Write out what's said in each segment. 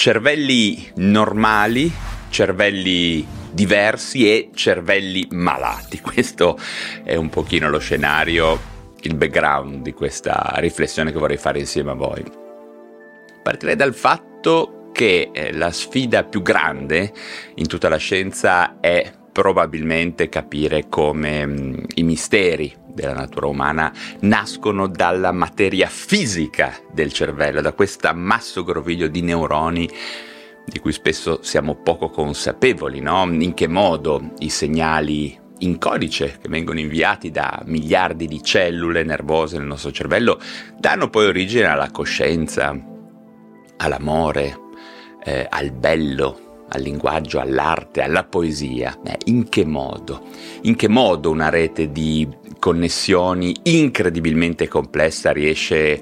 cervelli normali, cervelli diversi e cervelli malati. Questo è un pochino lo scenario, il background di questa riflessione che vorrei fare insieme a voi. Partirei dal fatto che la sfida più grande in tutta la scienza è probabilmente capire come i misteri della natura umana nascono dalla materia fisica del cervello, da questo ammasso groviglio di neuroni di cui spesso siamo poco consapevoli, no? In che modo i segnali in codice che vengono inviati da miliardi di cellule nervose nel nostro cervello danno poi origine alla coscienza, all'amore, al bello, al linguaggio, all'arte, alla poesia. In che modo? In che modo una rete di connessioni incredibilmente complessa riesce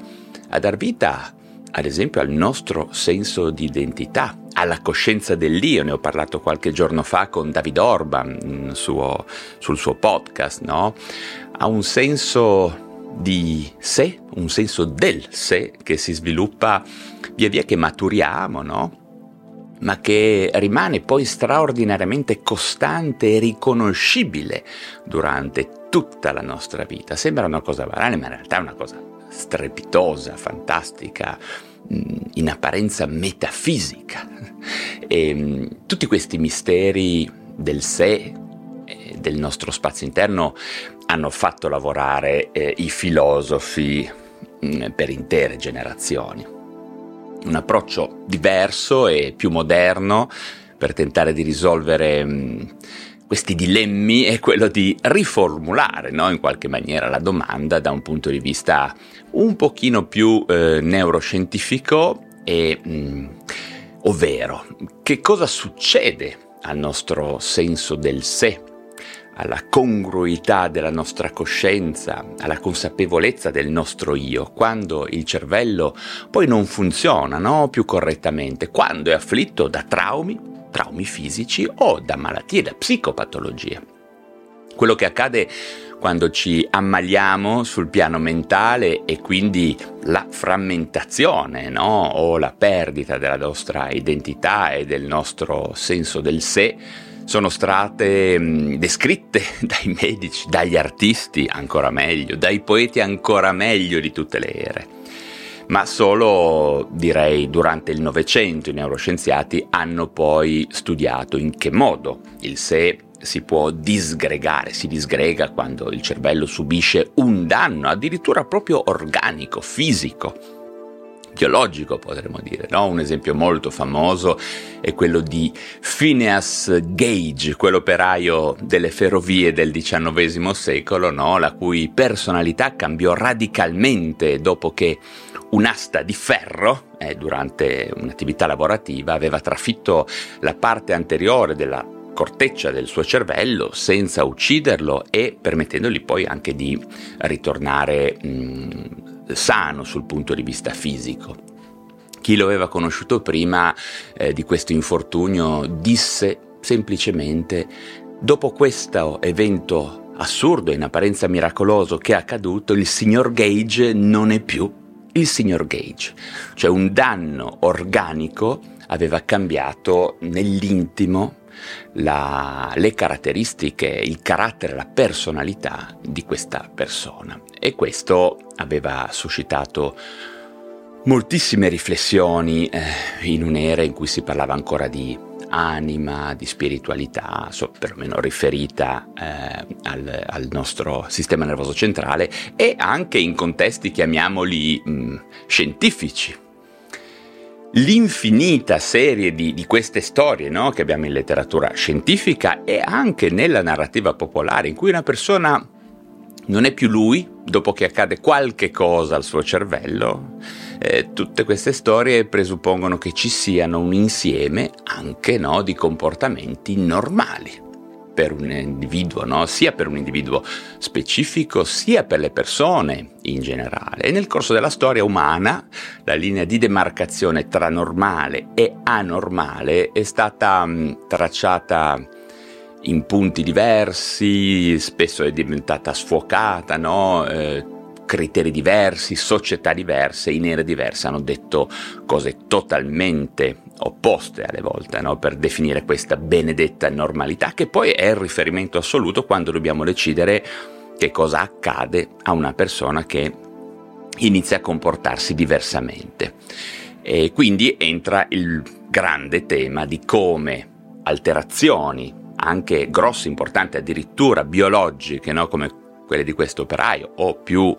a dar vita, ad esempio, al nostro senso di identità, alla coscienza dell'io? Ne ho parlato qualche giorno fa con David Orban sul suo podcast, no? Ha un senso di sé, un senso del sé che si sviluppa via via che maturiamo, no? Ma che rimane poi straordinariamente costante e riconoscibile durante tutta la nostra vita. Sembra una cosa banale, ma in realtà è una cosa strepitosa, fantastica, in apparenza metafisica. E tutti questi misteri del sé, del nostro spazio interno, hanno fatto lavorare i filosofi per intere generazioni. Un approccio diverso e più moderno per tentare di risolvere questi dilemmi è quello di riformulare, no? In qualche maniera la domanda da un punto di vista un pochino più neuroscientifico e ovvero che cosa succede al nostro senso del sé, alla congruità della nostra coscienza, alla consapevolezza del nostro io, quando il cervello poi non funziona, no? Più correttamente, quando è afflitto da traumi fisici o da malattie, da psicopatologie. Quello che accade quando ci ammaliamo sul piano mentale e quindi la frammentazione, no? O la perdita della nostra identità e del nostro senso del sé, sono state descritte dai medici, dagli artisti ancora meglio, dai poeti ancora meglio di tutte le ere. Ma solo, direi, durante il Novecento i neuroscienziati hanno poi studiato in che modo il sé si può disgregare, si disgrega quando il cervello subisce un danno, addirittura proprio organico, fisico, biologico potremmo dire, no? Un esempio molto famoso è quello di Phineas Gage, quell'operaio delle ferrovie del XIX secolo, no? La cui personalità cambiò radicalmente dopo che un'asta di ferro, durante un'attività lavorativa, aveva trafitto la parte anteriore della corteccia del suo cervello senza ucciderlo e permettendogli poi anche di ritornare sano sul punto di vista fisico. Chi lo aveva conosciuto prima di questo infortunio disse semplicemente: dopo questo evento assurdo e in apparenza miracoloso che è accaduto, il signor Gage non è più il signor Gage. Cioè un danno organico aveva cambiato nell'intimo le caratteristiche, il carattere, la personalità di questa persona, e questo aveva suscitato moltissime riflessioni in un'era in cui si parlava ancora di anima, di spiritualità, perlomeno riferita al nostro sistema nervoso centrale, e anche in contesti, chiamiamoli scientifici. L'infinita serie di queste storie, no? Che abbiamo in letteratura scientifica e anche nella narrativa popolare, in cui una persona non è più lui dopo che accade qualche cosa al suo cervello, tutte queste storie presuppongono che ci siano un insieme anche, no, di comportamenti normali per un individuo, no? Sia per un individuo specifico, sia per le persone in generale. E nel corso della storia umana la linea di demarcazione tra normale e anormale è stata tracciata in punti diversi, spesso è diventata sfocata, no? criteri diversi, società diverse, in ere diverse hanno detto cose totalmente opposte alle volte, no? Per definire questa benedetta normalità, che poi è il riferimento assoluto quando dobbiamo decidere che cosa accade a una persona che inizia a comportarsi diversamente. E quindi entra il grande tema di come alterazioni, anche grosse, importanti, addirittura biologiche, no? Come quelle di questo operaio, o più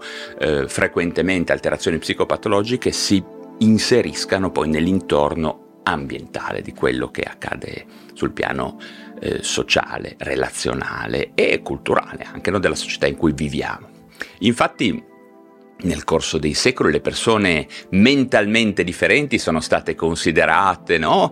frequentemente alterazioni psicopatologiche, si inseriscano poi nell'intorno ambientale di quello che accade sul piano sociale, relazionale e culturale, anche no? della società in cui viviamo. Infatti, nel corso dei secoli le persone mentalmente differenti sono state considerate, no?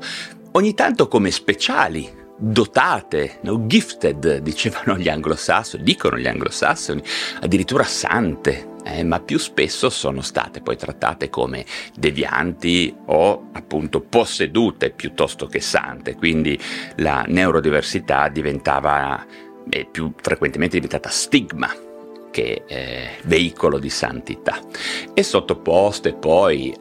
ogni tanto come speciali, dotate, no? gifted, dicevano gli anglosassoni, dicono gli anglosassoni, addirittura sante, ma più spesso sono state poi trattate come devianti o appunto possedute piuttosto che sante, quindi la neurodiversità diventava più frequentemente diventata stigma che veicolo di santità, e sottoposte poi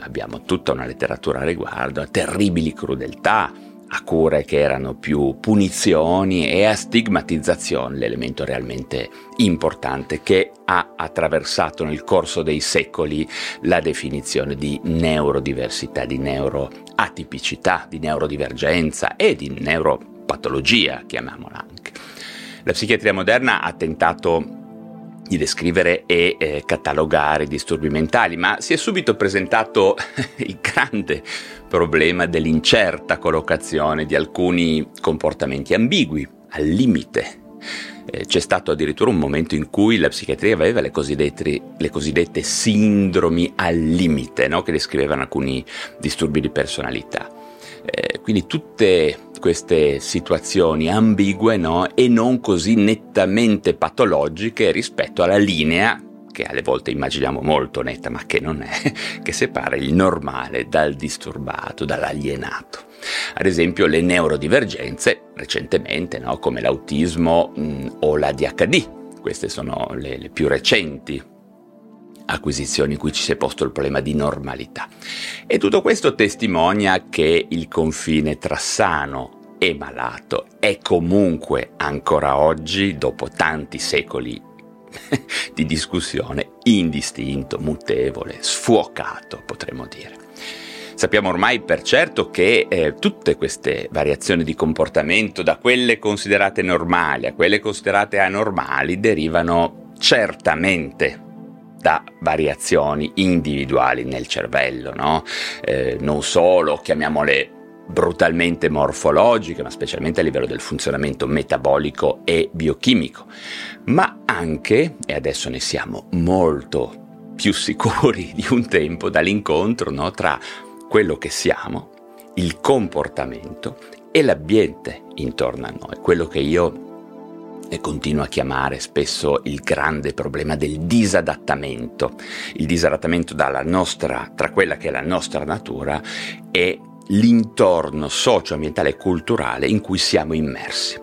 abbiamo tutta una letteratura a riguardo a terribili crudeltà, a cure che erano più punizioni e a stigmatizzazione, l'elemento realmente importante che ha attraversato nel corso dei secoli la definizione di neurodiversità, di neuroatipicità, di neurodivergenza e di neuropatologia, chiamiamola anche. La psichiatria moderna ha tentato di descrivere e catalogare i disturbi mentali, ma si è subito presentato il grande problema dell'incerta collocazione di alcuni comportamenti ambigui, al limite. C'è stato addirittura un momento in cui la psichiatria aveva le cosiddette sindromi al limite, no? che descrivevano alcuni disturbi di personalità. Quindi tutte queste situazioni ambigue, no? e non così nettamente patologiche rispetto alla linea, che alle volte immaginiamo molto netta, ma che non è, che separa il normale dal disturbato, dall'alienato. Ad esempio le neurodivergenze recentemente, no? come l'autismo o la ADHD, queste sono le più recenti acquisizioni in cui ci si è posto il problema di normalità. E tutto questo testimonia che il confine tra sano e malato è comunque ancora oggi, dopo tanti secoli di discussione, indistinto, mutevole, sfuocato, potremmo dire. Sappiamo ormai per certo che tutte queste variazioni di comportamento, da quelle considerate normali a quelle considerate anormali, derivano certamente da variazioni individuali nel cervello, no? Non solo, chiamiamole brutalmente morfologiche, ma specialmente a livello del funzionamento metabolico e biochimico, ma anche, e adesso ne siamo molto più sicuri di un tempo, dall'incontro, no? tra quello che siamo, il comportamento e l'ambiente intorno a noi, quello che io e continuo a chiamare spesso il grande problema del disadattamento, il disadattamento tra quella che è la nostra natura e l'intorno socio-ambientale e culturale in cui siamo immersi.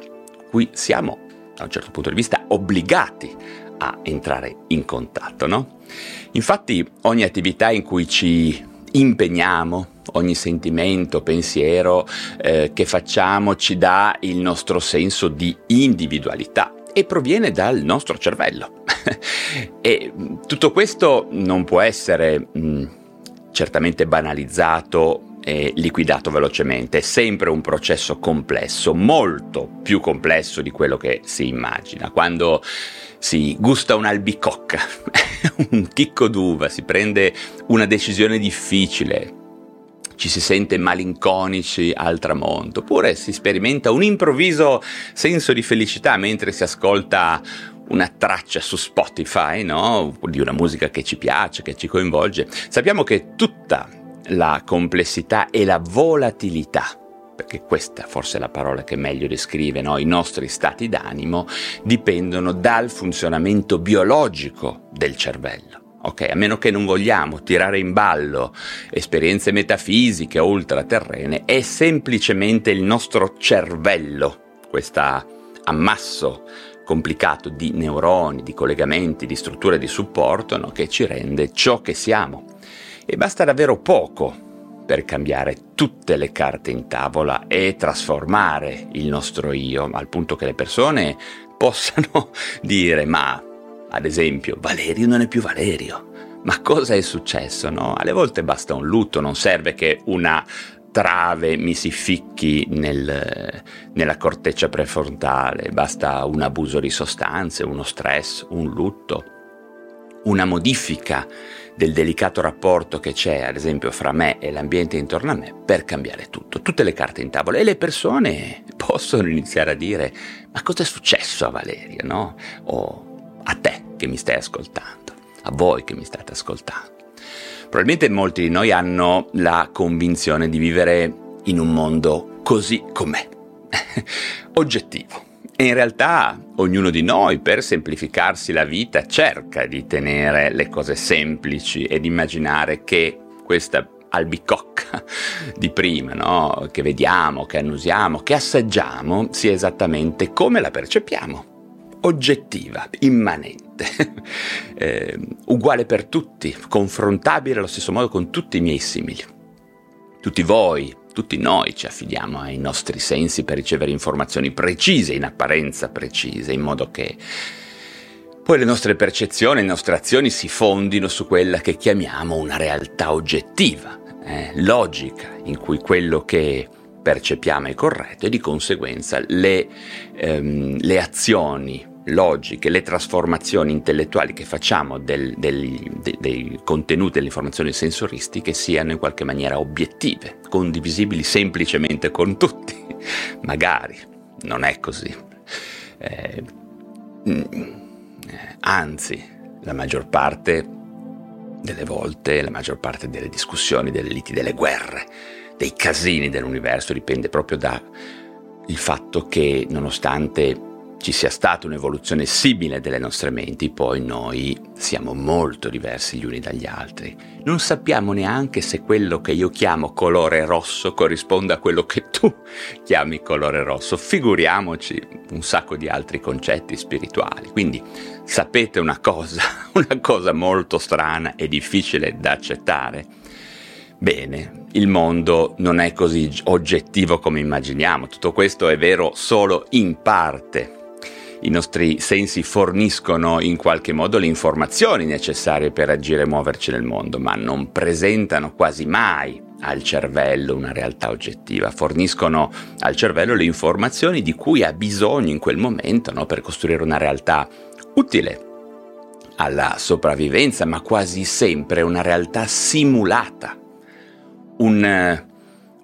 Qui siamo, da un certo punto di vista, obbligati a entrare in contatto, no? Infatti ogni attività in cui ci impegniamo, ogni sentimento, pensiero che facciamo ci dà il nostro senso di individualità e proviene dal nostro cervello. E tutto questo non può essere certamente banalizzato e liquidato velocemente, è sempre un processo complesso, molto più complesso di quello che si immagina. Quando si gusta un'albicocca, un chicco d'uva, si prende una decisione difficile, ci si sente malinconici al tramonto, oppure si sperimenta un improvviso senso di felicità mentre si ascolta una traccia su Spotify, no? di una musica che ci piace, che ci coinvolge. Sappiamo che tutta la complessità e la volatilità, perché questa forse è la parola che meglio descrive, no? i nostri stati d'animo, dipendono dal funzionamento biologico del cervello. Ok, a meno che non vogliamo tirare in ballo esperienze metafisiche o ultraterrene, è semplicemente il nostro cervello, questo ammasso complicato di neuroni, di collegamenti, di strutture di supporto, no, che ci rende ciò che siamo. E basta davvero poco per cambiare tutte le carte in tavola e trasformare il nostro io, al punto che le persone possano dire: ma ad esempio Valerio non è più Valerio, ma cosa è successo? No? Alle volte basta un lutto, non serve che una trave mi si ficchi nella corteccia prefrontale, basta un abuso di sostanze, uno stress, un lutto, una modifica del delicato rapporto che c'è, ad esempio, fra me e l'ambiente intorno a me, per cambiare tutto, tutte le carte in tavola. E le persone possono iniziare a dire: ma cosa è successo a Valerio, no? O a te che mi stai ascoltando, a voi che mi state ascoltando. Probabilmente molti di noi hanno la convinzione di vivere in un mondo così com'è, oggettivo. E in realtà ognuno di noi, per semplificarsi la vita, cerca di tenere le cose semplici ed immaginare che questa albicocca di prima, no, che vediamo, che annusiamo, che assaggiamo, sia esattamente come la percepiamo, oggettiva, immanente, uguale per tutti, confrontabile allo stesso modo con tutti i miei simili. Tutti voi, tutti noi ci affidiamo ai nostri sensi per ricevere informazioni precise, in apparenza precise, in modo che poi le nostre percezioni, le nostre azioni si fondino su quella che chiamiamo una realtà oggettiva, logica, in cui quello che percepiamo è corretto e di conseguenza le azioni logiche, le trasformazioni intellettuali che facciamo dei contenuti delle informazioni sensoristiche siano in qualche maniera obiettive, condivisibili semplicemente con tutti. Magari non è così, anzi la maggior parte delle volte, la maggior parte delle discussioni, delle liti, delle guerre, dei casini dell'universo dipende proprio da il fatto che, nonostante ci sia stata un'evoluzione simile delle nostre menti, poi noi siamo molto diversi gli uni dagli altri. Non sappiamo neanche se quello che io chiamo colore rosso corrisponde a quello che tu chiami colore rosso. Figuriamoci un sacco di altri concetti spirituali. Quindi sapete una cosa molto strana e difficile da accettare? Bene, il mondo non è così oggettivo come immaginiamo. Tutto questo è vero solo in parte. I nostri sensi forniscono in qualche modo le informazioni necessarie per agire e muoverci nel mondo, ma non presentano quasi mai al cervello una realtà oggettiva, forniscono al cervello le informazioni di cui ha bisogno in quel momento, no, per costruire una realtà utile alla sopravvivenza, ma quasi sempre una realtà simulata,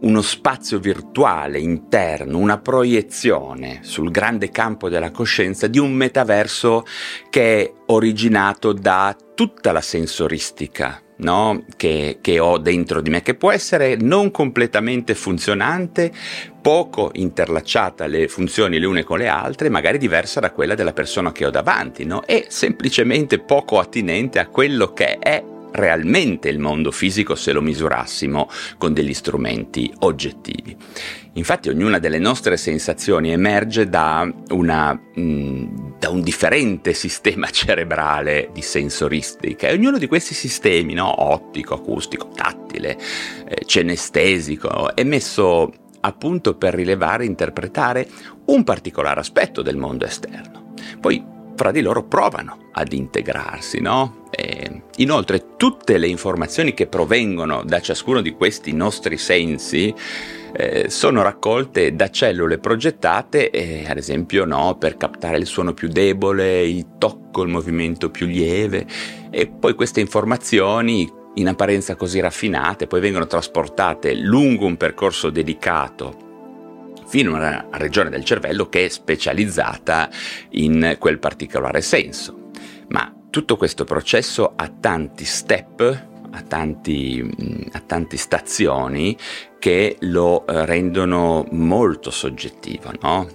uno spazio virtuale interno, una proiezione sul grande campo della coscienza di un metaverso che è originato da tutta la sensoristica, no? Che ho dentro di me, che può essere non completamente funzionante, poco interlacciata le funzioni le une con le altre, magari diversa da quella della persona che ho davanti, no? E semplicemente poco attinente a quello che è realmente il mondo fisico se lo misurassimo con degli strumenti oggettivi. Infatti ognuna delle nostre sensazioni emerge da un differente sistema cerebrale di sensoristica e ognuno di questi sistemi, no, ottico, acustico, tattile, cenestesico, è messo appunto per rilevare e interpretare un particolare aspetto del mondo esterno. Poi fra di loro provano ad integrarsi, no? E inoltre tutte le informazioni che provengono da ciascuno di questi nostri sensi sono raccolte da cellule progettate, ad esempio, no, per captare il suono più debole, il tocco, il movimento più lieve, e poi queste informazioni in apparenza così raffinate poi vengono trasportate lungo un percorso dedicato fino a una regione del cervello che è specializzata in quel particolare senso. Ma tutto questo processo ha tanti step, ha tante stazioni che lo rendono molto soggettivo, no?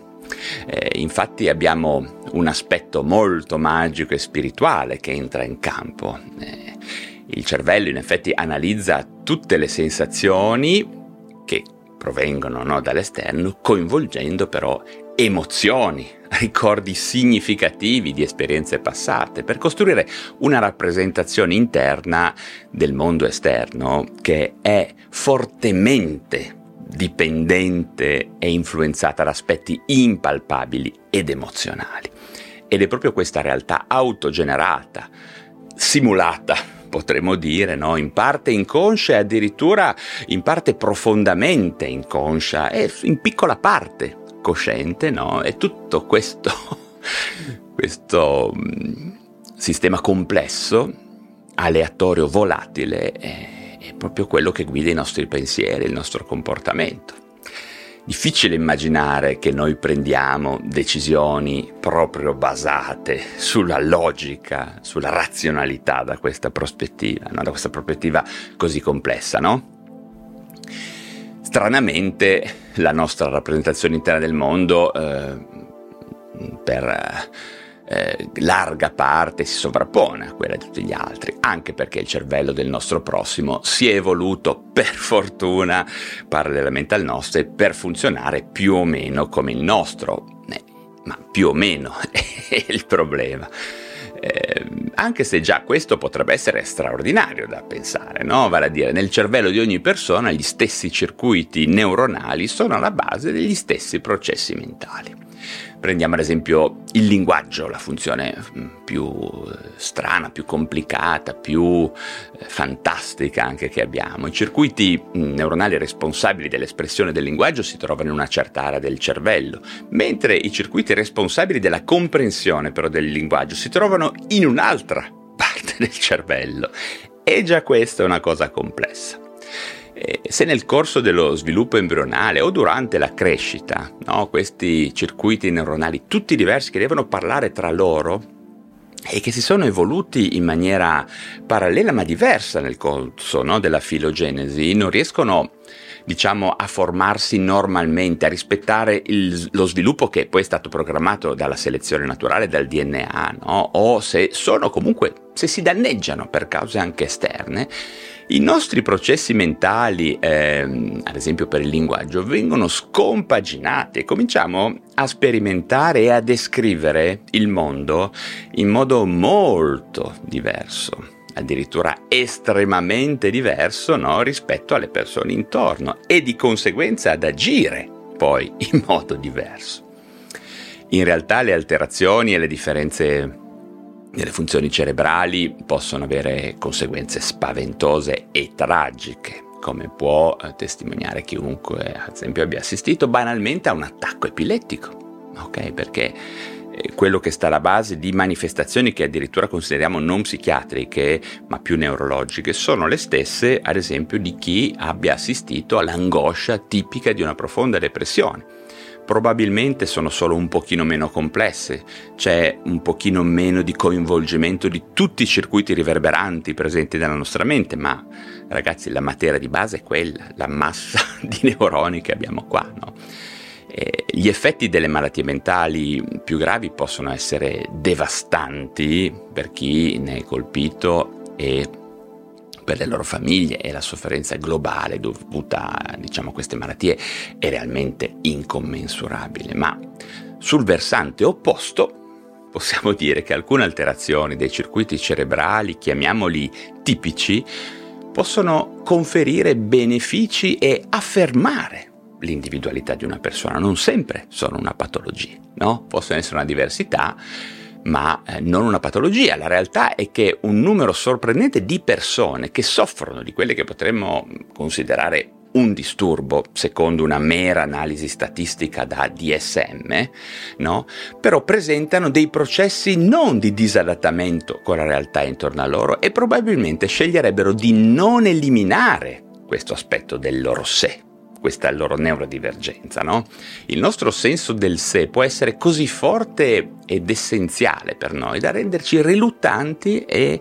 Infatti abbiamo un aspetto molto magico e spirituale che entra in campo. Il cervello in effetti analizza tutte le sensazioni che provengono, no, dall'esterno, coinvolgendo però emozioni ricordi significativi di esperienze passate, per costruire una rappresentazione interna del mondo esterno che è fortemente dipendente e influenzata da aspetti impalpabili ed emozionali. Ed è proprio questa realtà autogenerata, simulata, potremmo dire, no? In parte inconscia e addirittura in parte profondamente inconscia e in piccola parte cosciente, no? E tutto questo sistema complesso, aleatorio, volatile, è proprio quello che guida i nostri pensieri, il nostro comportamento. Difficile immaginare che noi prendiamo decisioni proprio basate sulla logica, sulla razionalità da questa prospettiva, no? Da questa prospettiva così complessa, no? Stranamente la nostra rappresentazione interna del mondo per larga parte si sovrappone a quella di tutti gli altri, anche perché il cervello del nostro prossimo si è evoluto, per fortuna, parallelamente al nostro, per funzionare più o meno come il nostro, ma più o meno è il problema. Anche se già questo potrebbe essere straordinario da pensare, no? Vale a dire, nel cervello di ogni persona gli stessi circuiti neuronali sono alla base degli stessi processi mentali. Prendiamo ad esempio il linguaggio, la funzione più strana, più complicata, più fantastica anche che abbiamo. I circuiti neuronali responsabili dell'espressione del linguaggio si trovano in una certa area del cervello, mentre i circuiti responsabili della comprensione però del linguaggio si trovano in un'altra parte del cervello. E già questa è una cosa complessa. Se nel corso dello sviluppo embrionale o durante la crescita, no, questi circuiti neuronali tutti diversi che devono parlare tra loro e che si sono evoluti in maniera parallela ma diversa nel corso, no, della filogenesi, non riescono, diciamo, a formarsi normalmente, a rispettare lo sviluppo che poi è stato programmato dalla selezione naturale, dal DNA, no? O se si danneggiano per cause anche esterne, i nostri processi mentali, ad esempio per il linguaggio, vengono scompaginati e cominciamo a sperimentare e a descrivere il mondo in modo molto diverso, addirittura estremamente diverso, no, rispetto alle persone intorno, e di conseguenza ad agire poi in modo diverso. In realtà le alterazioni e le differenze nelle funzioni cerebrali possono avere conseguenze spaventose e tragiche, come può testimoniare chiunque, ad esempio, abbia assistito banalmente a un attacco epilettico, ok? Perché quello che sta alla base di manifestazioni che addirittura consideriamo non psichiatriche ma più neurologiche sono le stesse, ad esempio, di chi abbia assistito all'angoscia tipica di una profonda depressione. Probabilmente sono solo un pochino meno complesse, c'è un pochino meno di coinvolgimento di tutti i circuiti riverberanti presenti nella nostra mente, ma ragazzi, la materia di base è quella, la massa di neuroni che abbiamo qua, no? Gli effetti delle malattie mentali più gravi possono essere devastanti per chi ne è colpito e per le loro famiglie, e la sofferenza globale dovuta, diciamo, a queste malattie è realmente incommensurabile. Ma sul versante opposto possiamo dire che alcune alterazioni dei circuiti cerebrali, chiamiamoli tipici, possono conferire benefici e affermare l'individualità di una persona. Non sempre sono una patologia, no? Possono essere una diversità, ma non una patologia. La realtà è che un numero sorprendente di persone che soffrono di quelle che potremmo considerare un disturbo, secondo una mera analisi statistica da DSM, no? Però presentano dei processi non di disadattamento con la realtà intorno a loro e probabilmente sceglierebbero di non eliminare questo aspetto del loro sé, questa loro neurodivergenza, no? Il nostro senso del sé può essere così forte ed essenziale per noi da renderci riluttanti e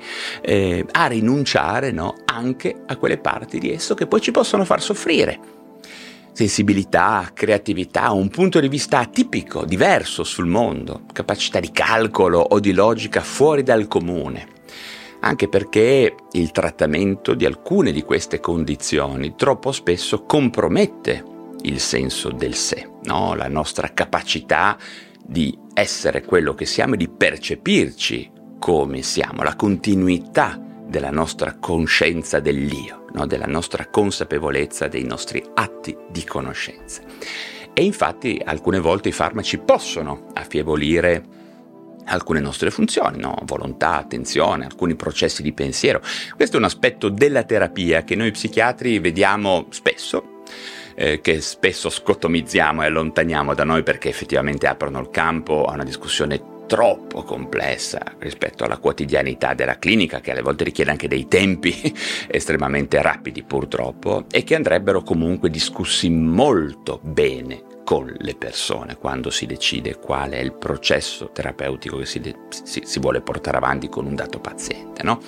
a rinunciare, no, anche a quelle parti di esso che poi ci possono far soffrire. Sensibilità, creatività, un punto di vista atipico, diverso sul mondo, capacità di calcolo o di logica fuori dal comune. Anche perché il trattamento di alcune di queste condizioni troppo spesso compromette il senso del sé, no? La nostra capacità di essere quello che siamo e di percepirci come siamo, la continuità della nostra coscienza dell'io, no? Della nostra consapevolezza dei nostri atti di conoscenza. E infatti alcune volte i farmaci possono affievolire alcune nostre funzioni, no? Volontà, attenzione, alcuni processi di pensiero. Questo è un aspetto della terapia che noi psichiatri vediamo spesso, che spesso scotomizziamo e allontaniamo da noi perché effettivamente aprono il campo a una discussione troppo complessa rispetto alla quotidianità della clinica, che alle volte richiede anche dei tempi estremamente rapidi purtroppo, e che andrebbero comunque discussi molto bene con le persone quando si decide qual è il processo terapeutico che si vuole portare avanti con un dato paziente, no?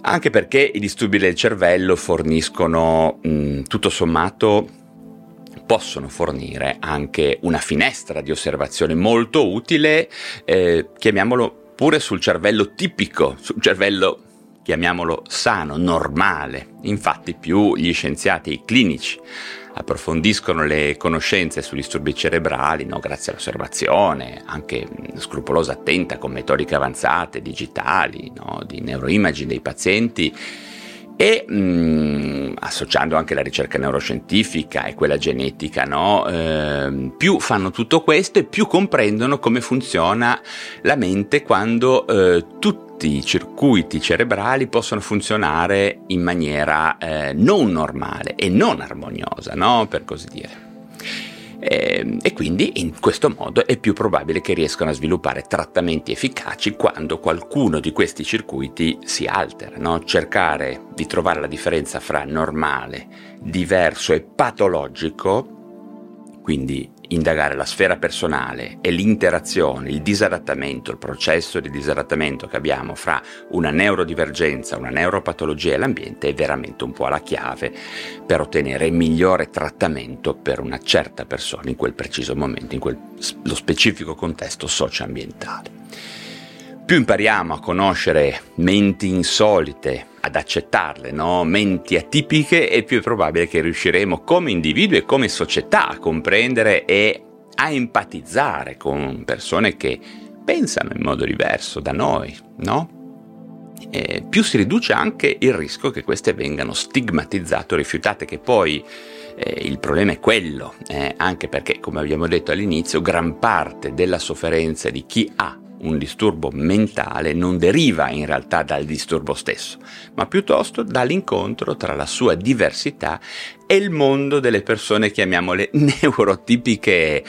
Anche perché i disturbi del cervello forniscono, tutto sommato, possono fornire anche una finestra di osservazione molto utile, chiamiamolo pure sul cervello tipico, sul cervello, chiamiamolo sano, normale. Infatti più gli scienziati, i clinici, approfondiscono le conoscenze sugli disturbi cerebrali, no? Grazie all'osservazione, anche scrupolosa, attenta, con metodiche avanzate, digitali, no? Di neuroimaging dei pazienti, e associando anche la ricerca neuroscientifica e quella genetica, no? Più fanno tutto questo e più comprendono come funziona la mente quando tutti i circuiti cerebrali possono funzionare in maniera non normale e non armoniosa, no? Per così dire. E quindi in questo modo è più probabile che riescano a sviluppare trattamenti efficaci quando qualcuno di questi circuiti si altera, no? Cercare di trovare la differenza fra normale, diverso e patologico, quindi indagare la sfera personale e l'interazione, il disadattamento, il processo di disadattamento che abbiamo fra una neurodivergenza, una neuropatologia e l'ambiente, è veramente un po' la chiave per ottenere il migliore trattamento per una certa persona in quel preciso momento, in lo specifico contesto socio-ambientale. Più impariamo a conoscere menti insolite, ad accettarle, no? Menti atipiche, e più è probabile che riusciremo come individui e come società a comprendere e a empatizzare con persone che pensano in modo diverso da noi, no? E più si riduce anche il rischio che queste vengano stigmatizzate o rifiutate, che poi il problema è quello, anche perché, come abbiamo detto all'inizio, gran parte della sofferenza di chi ha un disturbo mentale non deriva in realtà dal disturbo stesso, ma piuttosto dall'incontro tra la sua diversità e il mondo delle persone, chiamiamole neurotipiche,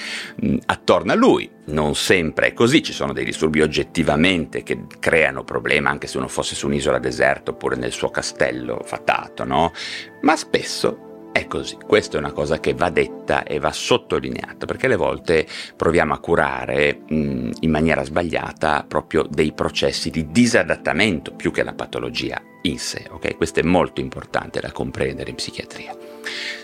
attorno a lui. Non sempre è così, ci sono dei disturbi oggettivamente che creano problema anche se uno fosse su un'isola deserta oppure nel suo castello fatato, no? Ma spesso è così. Questa è una cosa che va detta e va sottolineata, perché alle volte proviamo a curare in maniera sbagliata proprio dei processi di disadattamento più che la patologia in sé, ok? Questo è molto importante da comprendere in psichiatria.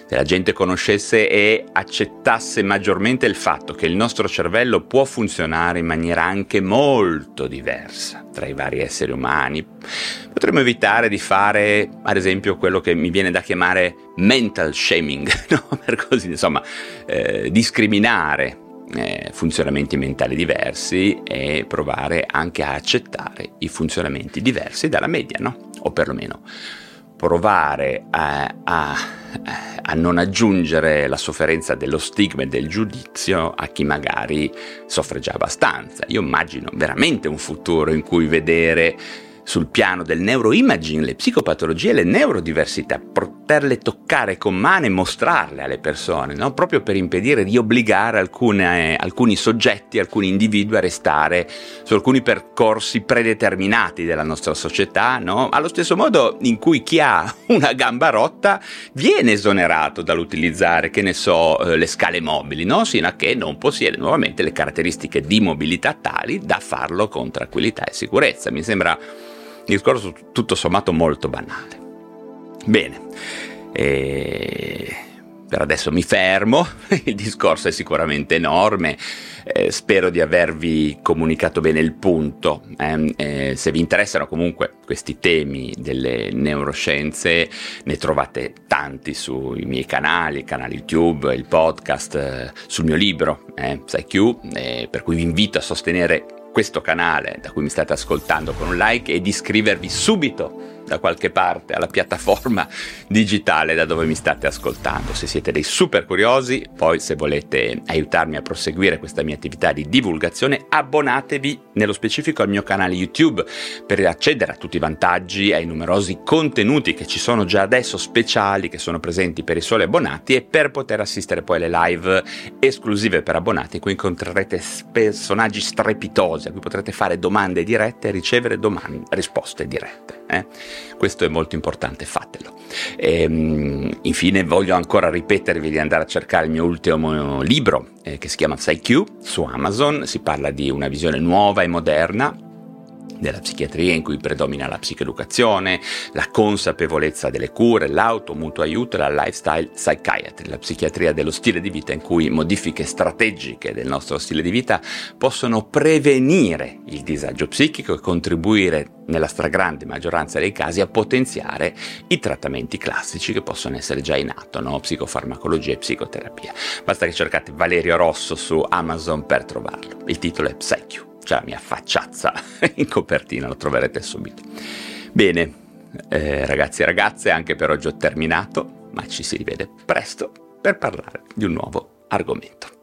Se la gente conoscesse e accettasse maggiormente il fatto che il nostro cervello può funzionare in maniera anche molto diversa tra i vari esseri umani, potremmo evitare di fare, ad esempio, quello che mi viene da chiamare mental shaming, no? Per così, insomma, discriminare funzionamenti mentali diversi e provare anche a accettare i funzionamenti diversi dalla media, no? O perlomeno provare a non aggiungere la sofferenza dello stigma e del giudizio a chi magari soffre già abbastanza. Io immagino veramente un futuro in cui vedere sul piano del neuroimaging le psicopatologie e le neurodiversità, poterle toccare con mano e mostrarle alle persone, no? Proprio per impedire di obbligare alcuni soggetti, alcuni individui a restare su alcuni percorsi predeterminati della nostra società, no? Allo stesso modo in cui chi ha una gamba rotta viene esonerato dall'utilizzare, che ne so, le scale mobili, no? Sino a che non possiede nuovamente le caratteristiche di mobilità tali da farlo con tranquillità e sicurezza. Mi sembra discorso tutto sommato molto banale. Bene, Per adesso mi fermo, il discorso è sicuramente enorme, spero di avervi comunicato bene il punto. Se vi interessano comunque questi temi delle neuroscienze, ne trovate tanti sui miei canali, il canale YouTube, il podcast, sul mio libro PsyQ, per cui vi invito a sostenere questo canale da cui mi state ascoltando con un like ed iscrivervi subito da qualche parte alla piattaforma digitale da dove mi state ascoltando. Se siete dei super curiosi, poi se volete aiutarmi a proseguire questa mia attività di divulgazione, abbonatevi nello specifico al mio canale YouTube per accedere a tutti i vantaggi, ai numerosi contenuti che ci sono già adesso speciali, che sono presenti per i soli abbonati, e per poter assistere poi alle live esclusive per abbonati in cui incontrerete personaggi strepitosi a cui potrete fare domande dirette e ricevere risposte dirette. Questo è molto importante, fatelo. Infine voglio ancora ripetervi di andare a cercare il mio ultimo libro, che si chiama PsyQ, su Amazon. Si parla di una visione nuova e moderna della psichiatria in cui predomina la psicoeducazione, la consapevolezza delle cure, l'auto, mutuo aiuto e la lifestyle psychiatry, la psichiatria dello stile di vita in cui modifiche strategiche del nostro stile di vita possono prevenire il disagio psichico e contribuire nella stragrande maggioranza dei casi a potenziare i trattamenti classici che possono essere già in atto, no? Psicofarmacologia e psicoterapia. Basta che cercate Valerio Rosso su Amazon per trovarlo. Il titolo è PsyQ. C'è la mia facciazza in copertina, lo troverete subito. Bene, ragazzi e ragazze, anche per oggi ho terminato, ma ci si rivede presto per parlare di un nuovo argomento.